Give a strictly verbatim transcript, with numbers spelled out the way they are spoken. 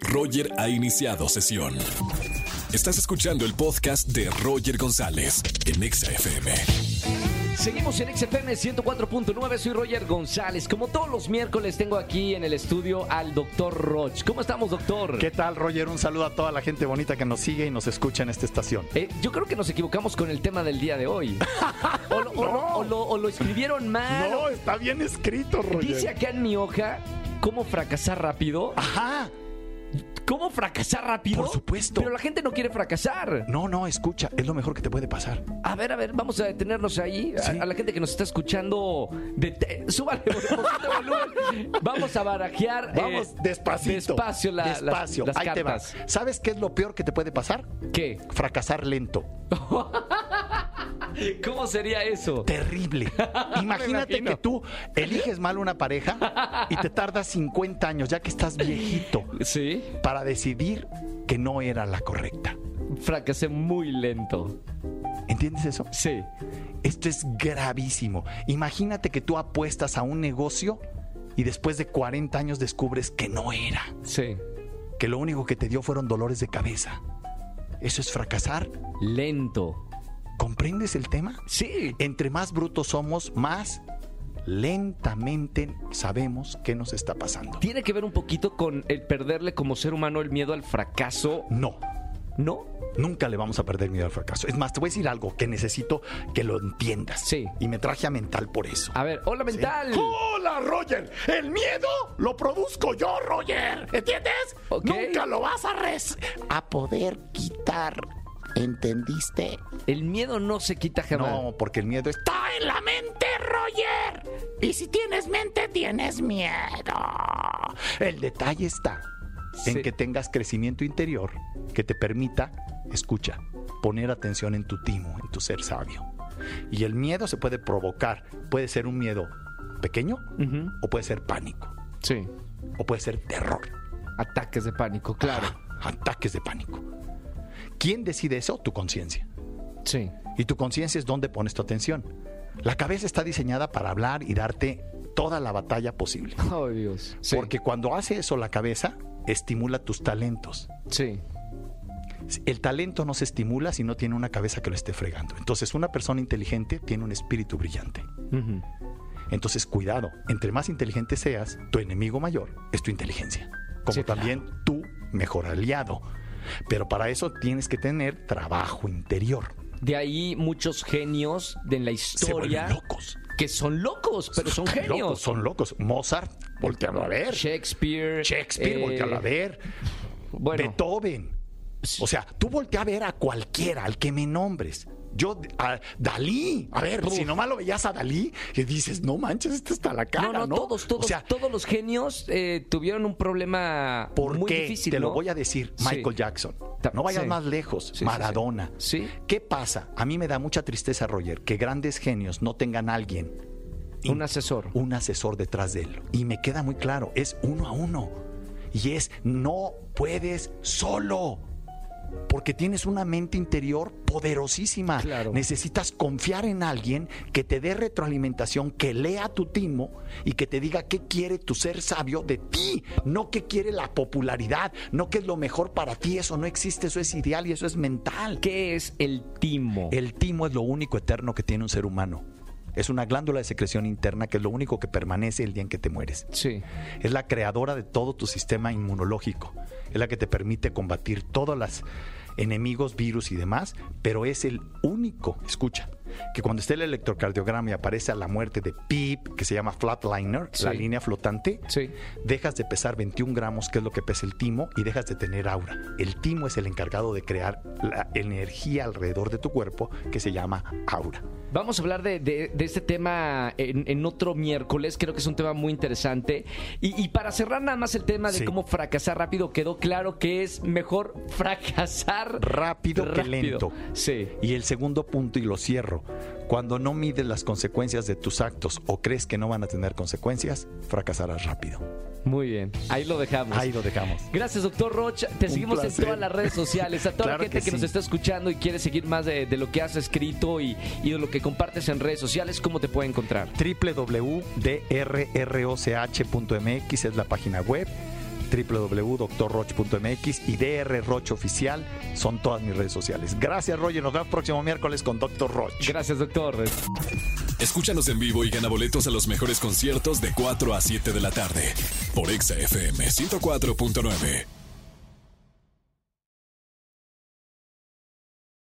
Roger ha iniciado sesión. Estás escuchando el podcast de Roger González en Exa F M. Seguimos en X F M ciento cuatro punto nueve, soy Roger González. Como todos los miércoles tengo aquí en el estudio al doctor Roch. ¿Cómo estamos, doctor? ¿Qué tal, Roger? Un saludo a toda la gente bonita que nos sigue y nos escucha en esta estación. Eh, yo creo que nos equivocamos con el tema del día de hoy. O lo, o, no. o lo, o lo escribieron mal. No, está bien escrito, Roger. Dice acá en mi hoja, ¿cómo fracasar rápido? Ajá. ¿Cómo fracasar rápido? Por supuesto. Pero la gente no quiere fracasar. No, no, escucha, es lo mejor que te puede pasar. A ver, a ver, vamos a detenernos ahí. ¿Sí? A, a la gente que nos está escuchando, dete- súbale, volumen. Vamos a barajear. Vamos eh, despacito. Despacio, la, despacio. Las, las ahí cartas. Te vas. ¿Sabes qué es lo peor que te puede pasar? ¿Qué? Fracasar lento. ¿Cómo sería eso? Terrible. Imagínate que tú eliges mal una pareja y te tardas cincuenta años, ya que estás viejito. Sí. Para decidir que no era la correcta. Fracasé muy lento. ¿Entiendes eso? Sí. Esto es gravísimo. Imagínate que tú apuestas a un negocio y después de cuarenta años descubres que no era. Sí. Que lo único que te dio fueron dolores de cabeza. Eso es fracasar lento. ¿Comprendes el tema? Sí. Entre más brutos somos, más lentamente sabemos qué nos está pasando. ¿Tiene que ver un poquito con el perderle como ser humano el miedo al fracaso? No. ¿No? Nunca le vamos a perder miedo al fracaso. Es más, te voy a decir algo que necesito que lo entiendas. Sí. Y me traje a Mental por eso. A ver, hola, Mental. ¿Sí? ¡Hola, Roger! El miedo lo produzco yo, Roger. ¿Entiendes? Okay. Nunca lo vas a, res- a poder quitar. ¿Entendiste? El miedo no se quita jamás. No, porque el miedo está en la mente, Roger. Y si tienes mente, tienes miedo. El detalle está sí. en que tengas crecimiento interior que te permita, escucha, poner atención en tu timo, en tu ser sabio. Y el miedo se puede provocar. Puede ser un miedo pequeño, uh-huh. o puede ser pánico. Sí. O puede ser terror. Ataques de pánico, claro. Ajá, ataques de pánico. ¿Quién decide eso? Tu conciencia. Sí. Y tu conciencia es donde pones tu atención. La cabeza está diseñada para hablar y darte toda la batalla posible. Oh, Dios. Sí. Porque cuando hace eso la cabeza, estimula tus talentos. Sí. El talento no se estimula si no tiene una cabeza que lo esté fregando. Entonces, una persona inteligente tiene un espíritu brillante. Uh-huh. Entonces, cuidado. Entre más inteligente seas, tu enemigo mayor es tu inteligencia. Como sí, también claro. tu mejor aliado. Pero para eso tienes que tener trabajo interior. De ahí muchos genios de la historia. Se vuelven locos. Que son locos, pero son Están genios. Locos, son locos. Mozart, voltealo a ver. Shakespeare. Shakespeare, eh... voltealo a ver. Bueno. Beethoven. O sea, tú voltea a ver a cualquiera, al que me nombres. Yo, a Dalí, a ver, Uf. si nomás lo veías a Dalí, que dices, no manches, este está la cara, ¿no? No, no, todos, todos, o sea, todos los genios eh, tuvieron un problema ¿por muy qué? difícil, Te ¿no? lo voy a decir, Michael sí. Jackson, no vayas sí. más lejos, sí, Maradona. Sí, sí. ¿Sí? ¿Qué pasa? A mí me da mucha tristeza, Roger, que grandes genios no tengan a alguien. Un in, asesor. Un asesor detrás de él. Y me queda muy claro, es uno a uno. Y es, no puedes solo. Porque tienes una mente interior poderosísima. Claro. Necesitas confiar en alguien que te dé retroalimentación, que lea tu timo y que te diga qué quiere tu ser sabio de ti, no qué quiere la popularidad, no qué es lo mejor para ti. Eso no existe, eso es ideal y eso es mental. ¿Qué es el timo? El timo es lo único eterno que tiene un ser humano. Es una glándula de secreción interna que es lo único que permanece el día en que te mueres. Sí. Es la creadora de todo tu sistema inmunológico. Es la que te permite combatir todos los enemigos, virus y demás, pero es el único, escucha, que cuando esté el electrocardiograma y aparece a la muerte de Pip, que se llama Flatliner, sí. la línea flotante, sí. dejas de pesar veintiún gramos, que es lo que pesa el timo, y dejas de tener aura. El timo es el encargado de crear la energía alrededor de tu cuerpo, que se llama aura. Vamos a hablar de, de, de este tema en, en otro miércoles, creo que es un tema muy interesante. Y, y para cerrar nada más el tema de sí. cómo fracasar rápido, quedó claro que es mejor fracasar rápido, rápido. que lento. Sí. Y el segundo punto, y lo cierro, cuando no mides las consecuencias de tus actos o crees que no van a tener consecuencias, fracasarás rápido. Muy bien, ahí lo dejamos. Ahí lo dejamos. Gracias, doctor Roch. Te Un seguimos placer. en todas las redes sociales. A toda claro la gente que, que sí. nos está escuchando y quiere seguir más de, de lo que has escrito y, y de lo que compartes en redes sociales, ¿cómo te puede encontrar? doble u doble u doble u punto d r r o c h punto m x es la página web. doble u doble u doble u punto doctor roch punto m x y drroch.oficial son todas mis redes sociales. Gracias, Roger. Nos vemos el próximo miércoles con doctor Roch. Gracias, doctor. Escúchanos en vivo y gana boletos a los mejores conciertos de cuatro a siete de la tarde por Exa F M ciento cuatro punto nueve.